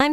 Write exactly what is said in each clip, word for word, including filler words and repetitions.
I'm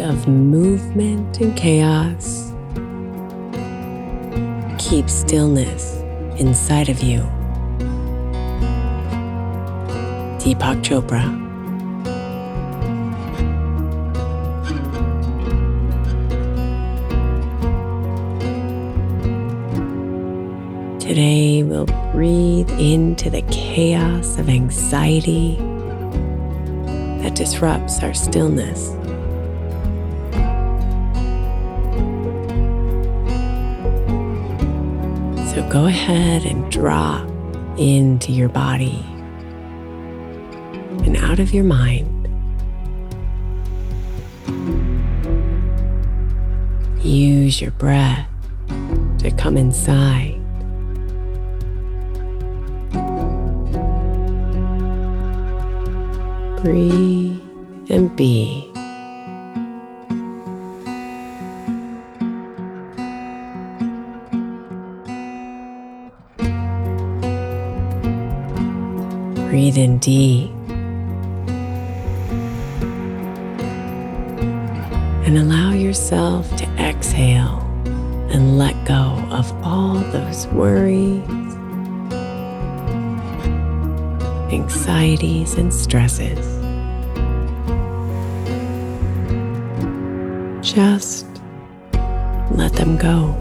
of movement and chaos, keep stillness inside of you. Deepak Chopra. Today we'll breathe into the chaos of anxiety that disrupts our stillness. So go ahead and drop into your body and out of your mind. Use your breath to come inside. Breathe and be. Breathe in deep and allow yourself to exhale and let go of all those worries, anxieties, and stresses. Just let them go.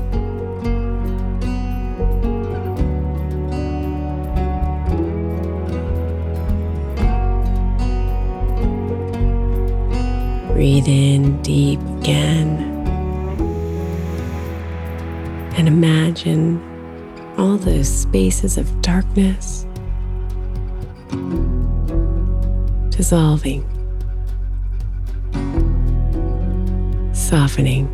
Breathe in deep again and imagine all those spaces of darkness dissolving, softening.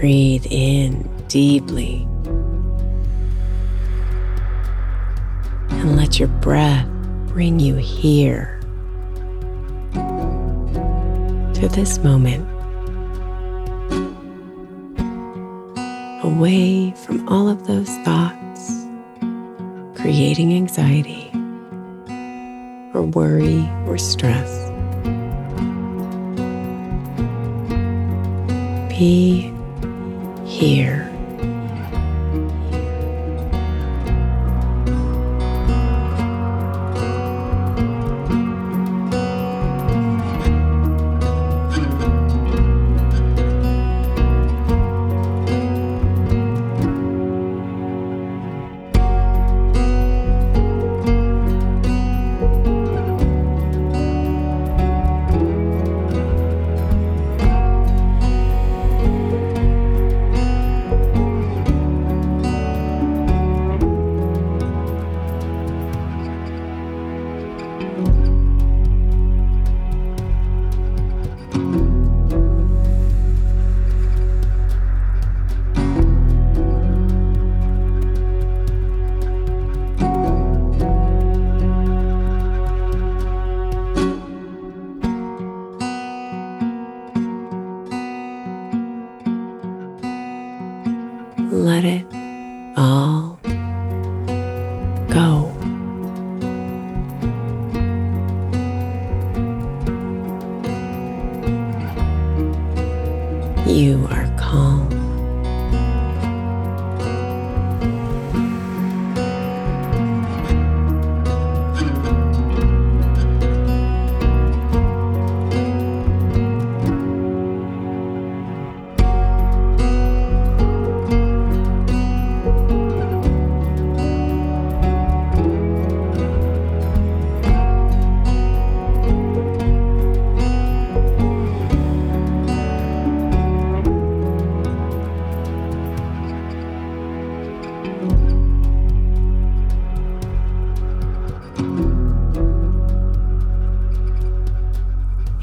Breathe in deeply and let your breath bring you here to this moment, away from all of those thoughts creating anxiety or worry or stress. Be here. Let it all go. You are calm.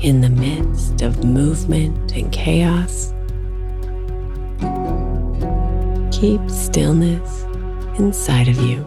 In the midst of movement and chaos, keep stillness inside of you.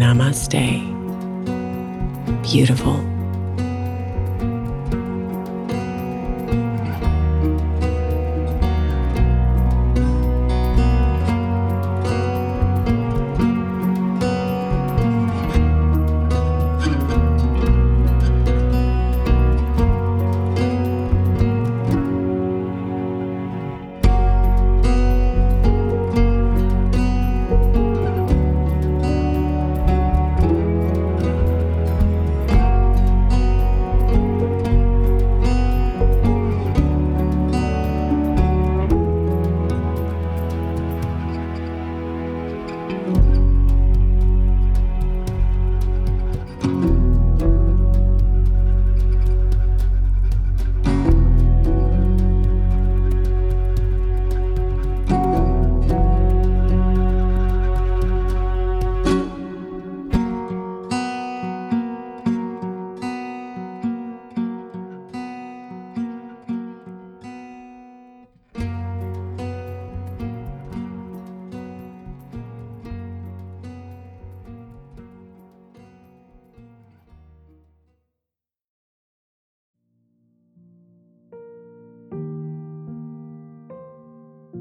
Namaste. Beautiful.